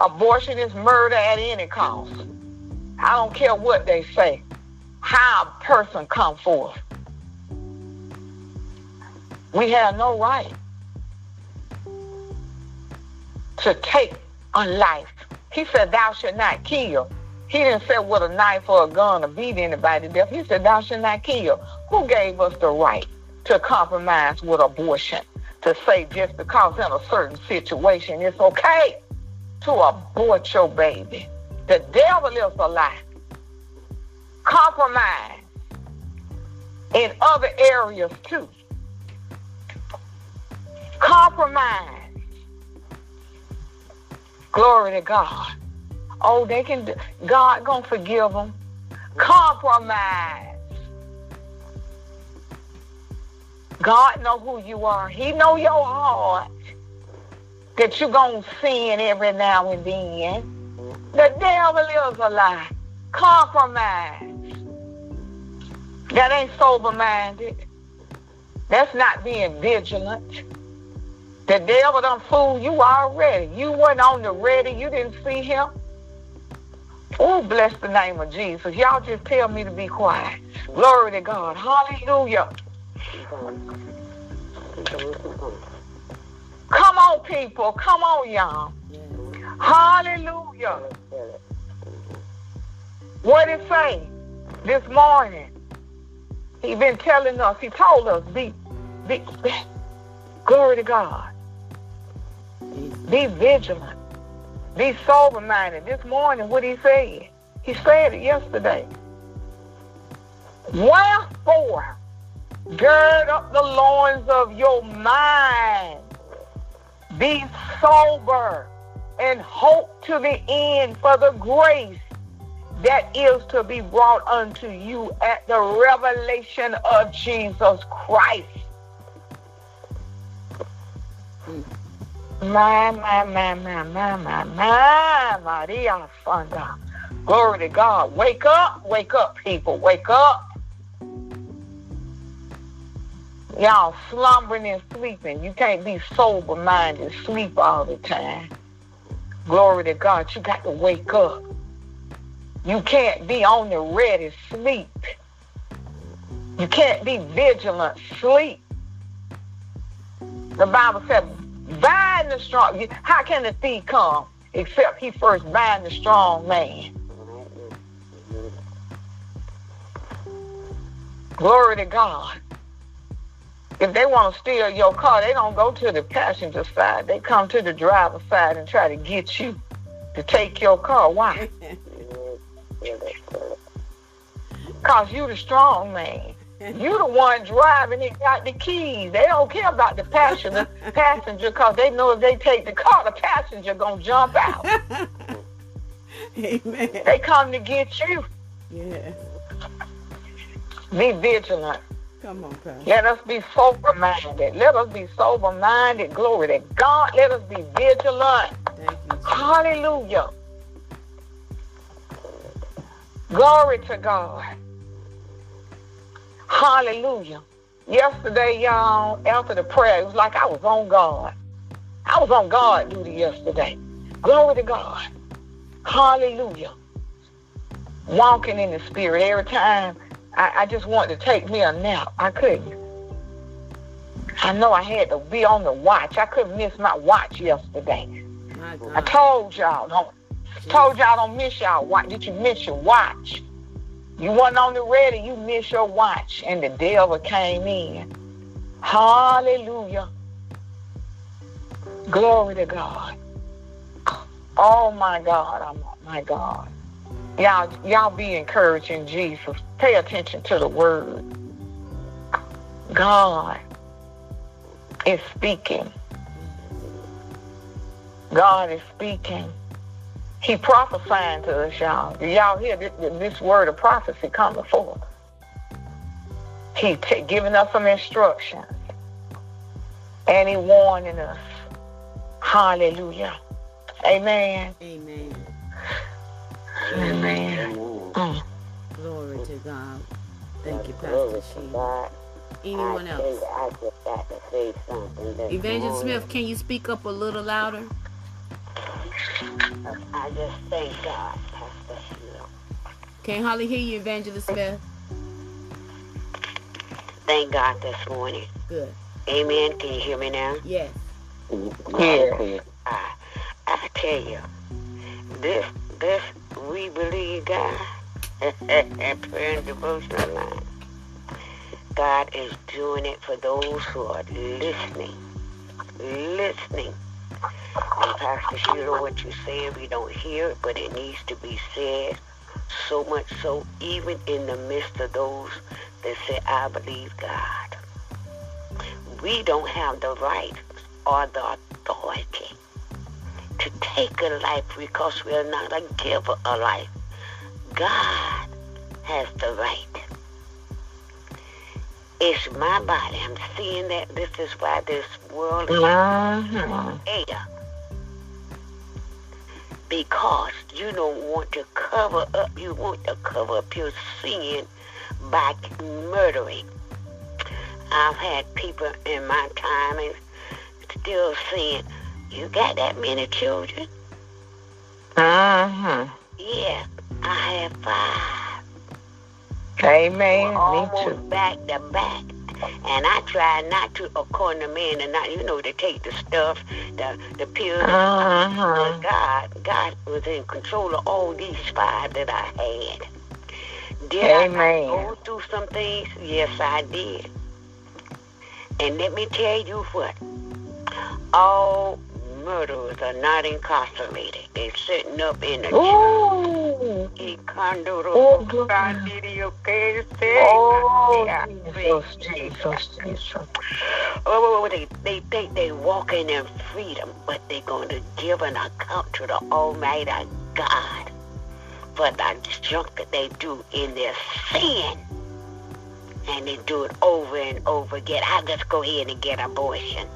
Abortion is murder at any cost. I don't care what they say, how a person come forth. We have no right to take a life. He said, thou shalt not kill. He didn't say with a knife or a gun to beat anybody to death. He said, thou shalt not kill. Who gave us the right to compromise with abortion? To say just because in a certain situation it's okay to abort your baby. The devil is a lie. Compromise in other areas too. Compromise. Glory to God. Oh, they can do, God gonna forgive them. Compromise. God know who you are. He know your heart, that you gonna sin every now and then. The devil is a lie. Compromise. That ain't sober-minded. That's not being vigilant. The devil done fooled you already. You weren't on the ready. You didn't see him. Oh, bless the name of Jesus. Y'all just tell me to be quiet. Glory to God. Hallelujah. Come on, people. Come on, y'all. Hallelujah. What did it say this morning? He been telling us. He told us, be, be, be glory to God. Be vigilant. Be sober-minded. This morning, what he said, he said it yesterday. Wherefore, gird up the loins of your mind. Be sober and hope to the end for the grace that is to be brought unto you at the revelation of Jesus Christ. Mm. My, my, my, my, my, my, my, Maria Fonda. Glory to God. Wake up, wake up, people. Wake up. Y'all slumbering and sleeping. You can't be sober-minded, sleep all the time. Glory to God. You got to wake up. You can't be on the ready, sleep. You can't be vigilant, sleep. The Bible said, bind the strong. How can the thief come except he first bind the strong man? Glory to God. If they want to steal your car, they don't go to the passenger side. They come to the driver's side and try to get you to take your car. Why? Because you the strong man. You the one driving it, got the keys. They don't care about the passenger, passenger, because they know if they take the car, the passenger going to jump out. Amen. They come to get you. Yeah. Be vigilant. Come on, Pastor. Let us be sober-minded. Let us be sober-minded. Glory to God. Let us be vigilant. Thank you, Jesus. Hallelujah. Glory to God. Hallelujah. Yesterday, y'all, after the prayer, it was like I was on guard. I was on guard duty yesterday. Glory to God. Hallelujah. Walking in the Spirit. Every time I, I just wanted to take me a nap. I couldn't. I know I had to be on the watch. I couldn't miss my watch yesterday. My God. I told y'all, don't, told y'all don't miss y'all watch. Did you miss your watch? You wasn't on the ready. You missed your watch. And the devil came in. Hallelujah. Glory to God. Oh, my God. Oh, my God. Y'all, y'all be encouraged in Jesus. Pay attention to the word. God is speaking. God is speaking. He prophesying to us, y'all. Y'all hear this, this word of prophecy coming forth. He t- giving us some instructions. And he warning us. Hallelujah. Amen. Amen. Amen. Mm. Glory to God. Thank you, Pastor Sheila. Anyone else? Evangelist Smith, can you speak up a little louder? I just thank God, Pastor Sheila. Can't hardly hear you, Evangelist Smith. Thank God this morning. Good. Amen. Can you hear me now? Yes. Yes. I, I tell you, this, this, We Believe God and prayer and devotional line. God is doing it for those who are listening. Listening. And Pastor Sheila, what you said, we don't hear it, but it needs to be said. So much so, even in the midst of those that say, I believe God. We don't have the right or the authority to take a life because we are not a giver of life. God has the right. It's my body. I'm seeing that this is why this world is mm-hmm. air. Because you don't want to cover up, you want to cover up your sin by murdering. I've had people in my time and still saying, you got that many children? Uh-huh. Yeah, I have five. Amen. We're almost me too. Back to back. And I try not to, according to men, and not, you know, to take the stuff, the, the pills. Uh-huh. God, God was in control of all these five that I had. Did Amen. I go through some things? Yes, I did. And let me tell you what. All murderers are not incarcerated. They're sitting up in a jail. Oh, Jesus, Jesus, Jesus. Oh, they, they think they walking in freedom, but they're going to give an account to the Almighty God for the junk that they do in their sin. And they do it over and over again. I just go ahead and get abortion.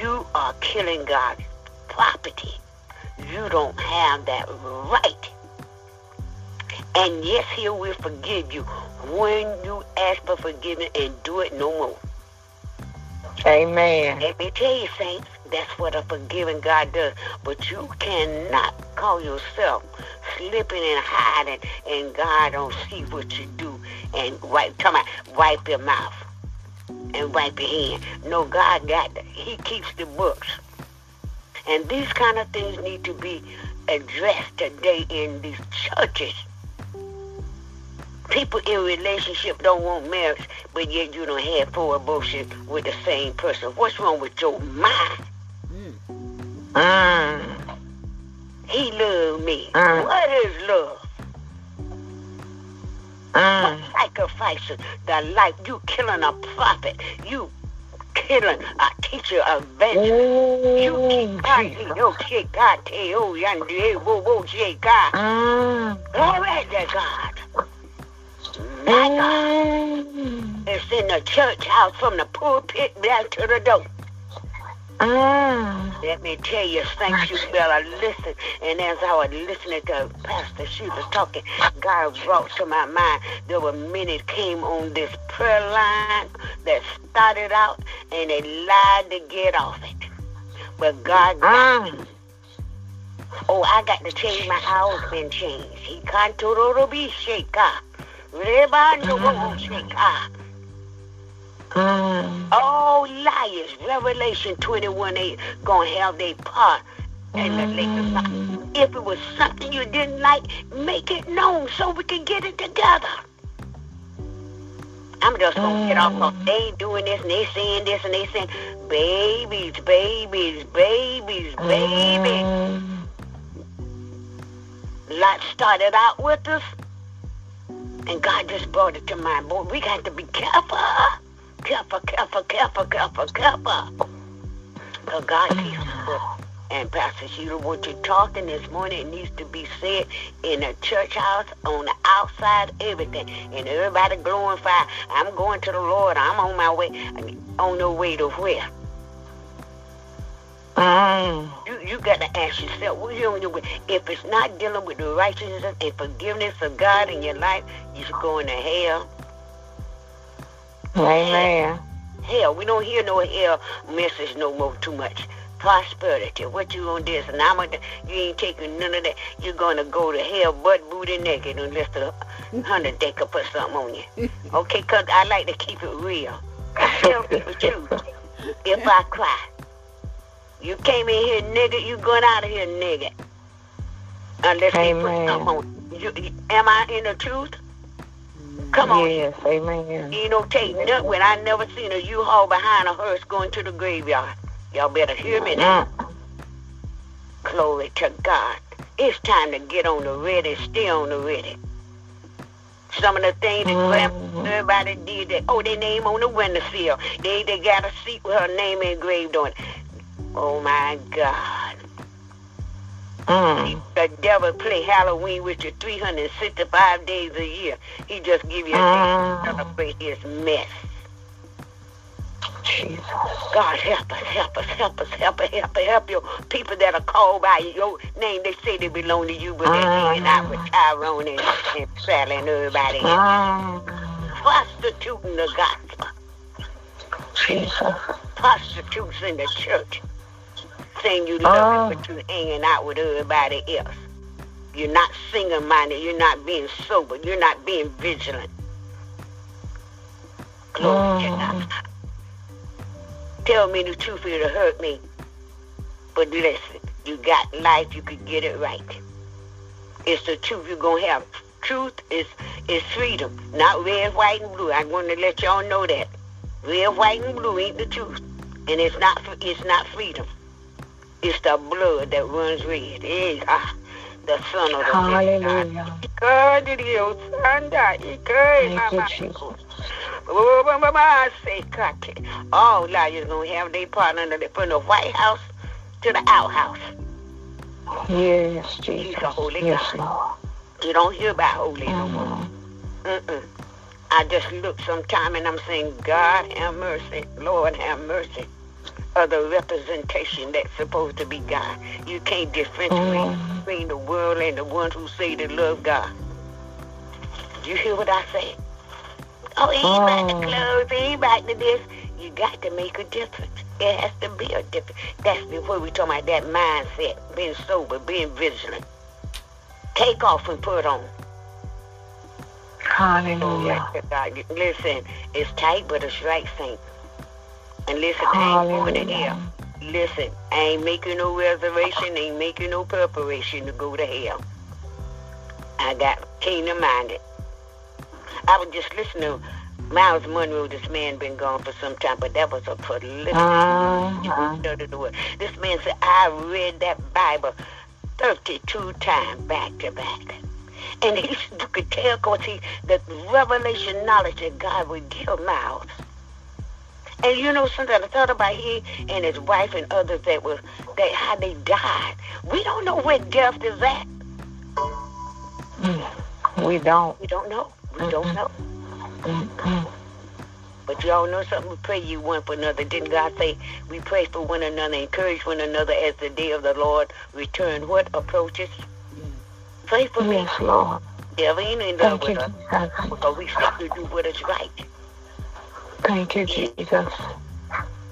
You are killing God's property. You don't have that right. And yes, he will forgive you when you ask for forgiveness and do it no more. Amen. Let me tell you, saints, that's what a forgiving God does. But you cannot call yourself slipping and hiding, and God don't see what you do. And wipe, come on, wipe your mouth and wipe your hand. No, God got that. He keeps the books. And these kind of things need to be addressed today in these churches. People in relationship don't want marriage, but yet you don't have four abortions with the same person. What's wrong with your mind? Mm. Mm. He loved me. Mm. What is love? Mm. What sacrifices the life? You killing a prophet. You killing a teacher, a evangelist. You keep God, you keep God, you and woo woo, God. Glory to God. My God. Mm. just in the church house from the pulpit back to the door. Mm. Let me tell you, thank you, Bella. Listen, and as I was listening to Pastor Sheila talking, God brought to my mind, there were many came on this prayer line that started out and they lied to get off it. But God got mm. me. Oh, I got to change. My hours been changed. He can't totally be shaker. Everybody knows shaker. Mm. All liars, Revelation twenty-one eight, gonna have their part in the lake of fire. If it was something you didn't like, make it known so we can get it together. I'm just gonna mm. get off of they doing this and they saying this and they saying, babies, babies, babies, babies. Mm. Lot started out with us, and God just brought it to mind. Boy, we got to be careful. Careful, careful, careful, careful, careful. Because God sees people. And Pastor Sheila, what you're talking this morning, it needs to be said in a church house, on the outside, everything. And everybody glorify. I'm going to the Lord. I'm on my way. On the way to where? Mm. You, you got to ask yourself, what are you on your way? If it's not dealing with the righteousness and forgiveness of God in your life, you're going to hell. Amen. Hell, we don't hear no hell message no more too much. Prosperity. What you gonna do is, and I'm gonna, you ain't taking none of that. You're gonna go to hell butt booty naked unless the hundred decker put something on you. Okay, cause I like to keep it real. Tell people truth. If I cry, you came in here nigga, you going out of here nigga. Unless they put something on you. You, am I in the truth? Come on. Yes, amen. You know, take nothing when I never seen a U-Haul behind a hearse going to the graveyard. Y'all better hear me now. Glory to God. It's time to get on the ready, stay on the ready. Some of the things that mm-hmm. everybody did, that, oh, their name on the windowsill. They, they got a seat with her name engraved on it. Oh, my God. Mm. The devil play Halloween with you three hundred sixty-five days a year. He just give you a mm. day to celebrate his mess. Jesus. God help us, help us, help us, help us, help us, help your people that are called by your name. They say they belong to you, but mm. they're hanging out with Tyrone and, and Sally and everybody else. Mm. Prostituting the gospel. Jesus. Prostitutes in the church. Saying you love oh. it, but you're hanging out with everybody else. You're not single-minded. You're not being sober. You're not being vigilant. Glory to God. Tell me the truth, it'll hurt me. But listen, you got life, you could get it right. It's the truth you're going to have. Truth is, is freedom, not red, white, and blue. I'm going to let y'all know that. Red, white, and blue ain't the truth. And it's not, it's not freedom. It's the blood that runs red. Hey, ah, the son of the Hallelujah. God, did you thunder? He could, Mama. Oh, Mama, I say, cocky. All liars gonna have their part under the from the White House to the outhouse. Yes, Jesus. He's a holy yes, God. Lord. You don't hear about holy no more. Mm-mm. I just look sometime and I'm saying, God have mercy, Lord have mercy. Of the representation that's supposed to be God. You can't differentiate mm-hmm. between the world and the ones who say they love God. You hear what I say? Oh, he ain't oh. about the clothes, he ain't about the this. You got to make a difference. It has to be a difference. That's before we talk about that mindset, being sober, being vigilant. Take off and put on. Hallelujah. Hallelujah. Listen, it's tight, but it's right, saints. And listen, I ain't going to hell. Listen, I ain't making no reservation, ain't making no preparation to go to hell. I got kingdom minded. I was just listening to Miles Monroe. This man been gone for some time, but that was a prolific. Uh-huh. This man said, I read that Bible thirty-two times back to back. And he, you could tell, because he, the revelation knowledge that God would give Miles. And you know, sometimes I thought about he and his wife and others that were, that how they died. We don't know where death is at. Mm, we don't. We don't know. We mm-hmm. don't know. Mm-hmm. But y'all know something? We pray you one for another. Didn't God say we pray for one another, encourage one another as the day of the Lord return? What approaches? Pray for me. Yes, Lord. Devil ain't in love with us because we have to do what is right. Thank you, Jesus.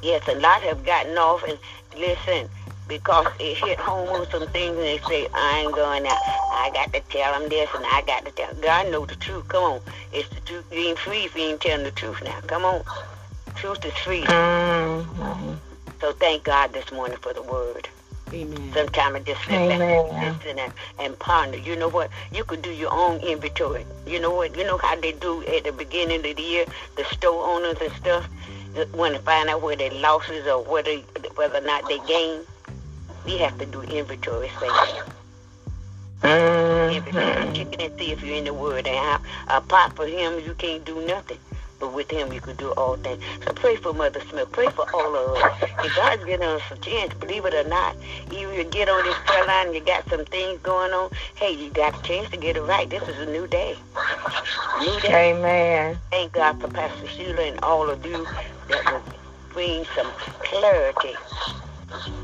Yes, a lot have gotten off, and listen, because it hit home on some things, and they say, I ain't going out. I got to tell them this, and I got to tell them. God know the truth. Come on. It's the truth. You ain't free if you ain't telling the truth now. Come on. Truth is free. Mm-hmm. So thank God this morning for the word. Amen. Sometimes I just sit back and listen and, and ponder. You know what? You could do your own inventory. You know what? You know how they do at the beginning of the year, the store owners and stuff, want to find out where their losses or whether whether or not they gain. We have to do inventory things. Mm-hmm. Inventory, checking and see if you're in the Word. And apart from Him, you can't do nothing. But with Him, you can do all things. So pray for Mother Smith. Pray for all of us. If God's giving us a chance, believe it or not, even you get on this prayer line, you got some things going on, hey, you got a chance to get it right. This is a new day. New day. Amen. Thank God for Pastor Sheila and all of you that will bring some clarity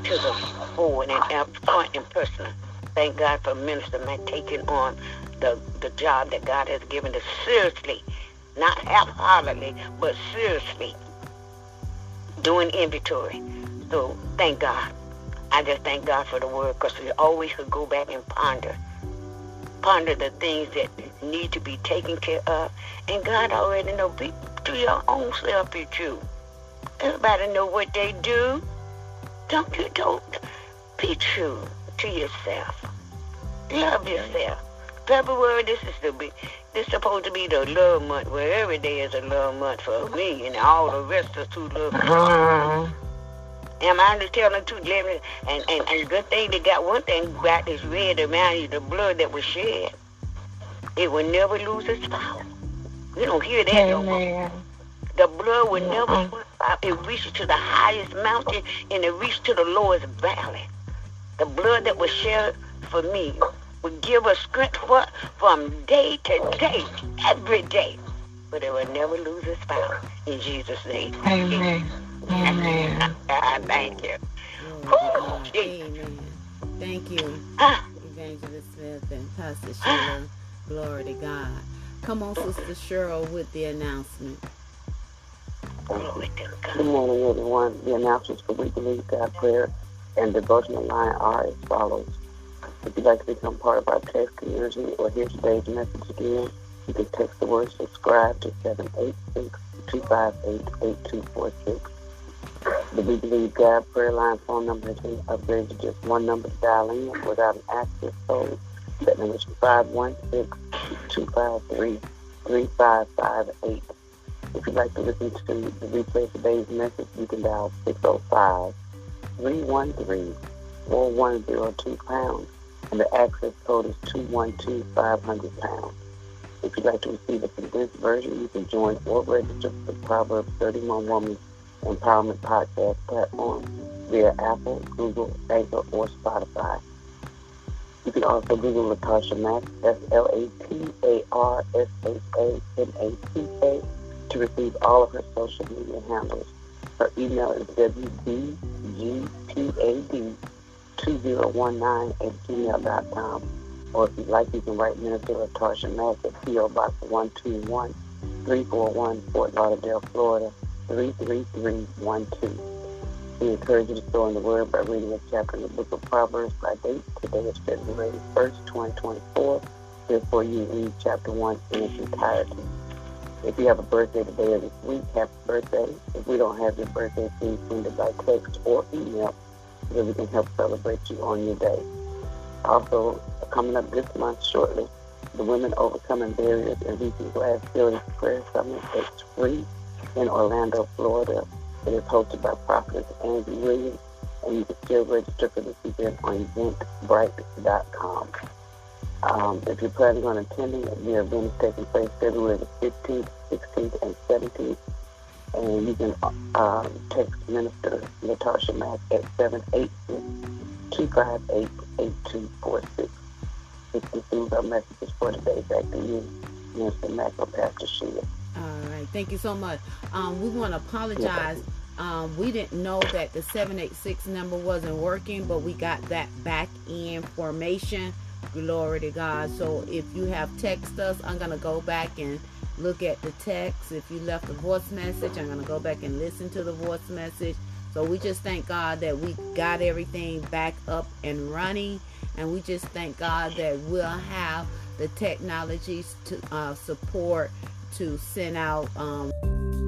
to the board and point in person. Thank God for Minister Mac taking on the, the job that God has given us seriously. Not half-heartedly, but seriously doing inventory. So thank God. I just thank God for the word, because we always should go back and ponder. Ponder the things that need to be taken care of. And God already know. Be to your own self, be true. Everybody know what they do. Don't you don't. Be true to yourself. Love yourself. February, this is the big... It's supposed to be the love month, where every day is a love month for me and all the rest of us who love me. Mm-hmm. Am I telling the truth? And, and, and good thing they got one thing about this red around you, the blood that was shed. It will never lose its power. We don't hear that Amen. No more. The blood will mm-hmm. never lose its power. It reaches to the highest mountain and it reaches to the lowest valley. The blood that was shed for me would give us strength for, from day to day, every day. But it will never lose its power. In Jesus' name. Amen. Amen. I thank you. Oh, Ooh, amen. Thank you, ah. Evangelist Smith and Pastor Sheila. Ah. Glory to God. Come on, Sister Cheryl, with the announcement. Glory to God. Good morning, everyone. The announcements for We Believe God prayer and devotional line are as follows. If you'd like to become part of our text community or hear today's message again, you can text the word subscribe to seven eight six, two five eight, eight two four six. The We Believe God prayer line phone number has been upgraded to just one number to dial in without an access code. That number is five one six, two five three, three five five eight. If you'd like to listen to the replay of today's message, you can dial six oh five, three one three, four one zero two pound. And the access code is two one two five hundred pounds. If you'd like to receive a condensed version, you can join or register for the Proverbs thirty-one Women's Empowerment Podcast platform via Apple, Google, Anchor, or Spotify. You can also Google Latasha Mack, S L A T A R S H A M A C K, to receive all of her social media handles. Her email is W B G P A D. two zero one nine at gmail dot com, or if you'd like, you can write Minister Natasha Mack at P O Box one two one, three four one, Fort Lauderdale, Florida three three three one two. We encourage you to store in the Word by reading a chapter in the Book of Proverbs by date. Today is February first, twenty twenty-four. Therefore, you read chapter one in its entirety. If you have a birthday today or this week, happy birthday. If we don't have your birthday, please send it by text or email, so we can help celebrate you on your day. Also, coming up this month shortly, the Women Overcoming Barriers and Reaching Glass Ceilings Prayer Summit is free in Orlando, Florida. It is hosted by Prophetess Angie Williams, and you can still register for this event on eventbrite dot com. Um, if you're planning on attending, the event is taking place February the fifteenth, sixteenth, and seventeenth. And you can uh, text Minister Natasha Mack at seven eight six, two five eight, eight two four six. This concludes our messages for today. Back to you, Minister Mac or Pastor Sheila. All right. Thank you so much. Um, we want to apologize. Um, we didn't know that the seven eight six number wasn't working, but we got that back in formation. Glory to God. So if you have text us, I'm going to go back and look at the text. If you left a voice message, I'm going to go back and listen to the voice message. So we just thank God that we got everything back up and running. And we just thank God that we'll have the technologies to uh, support to send out um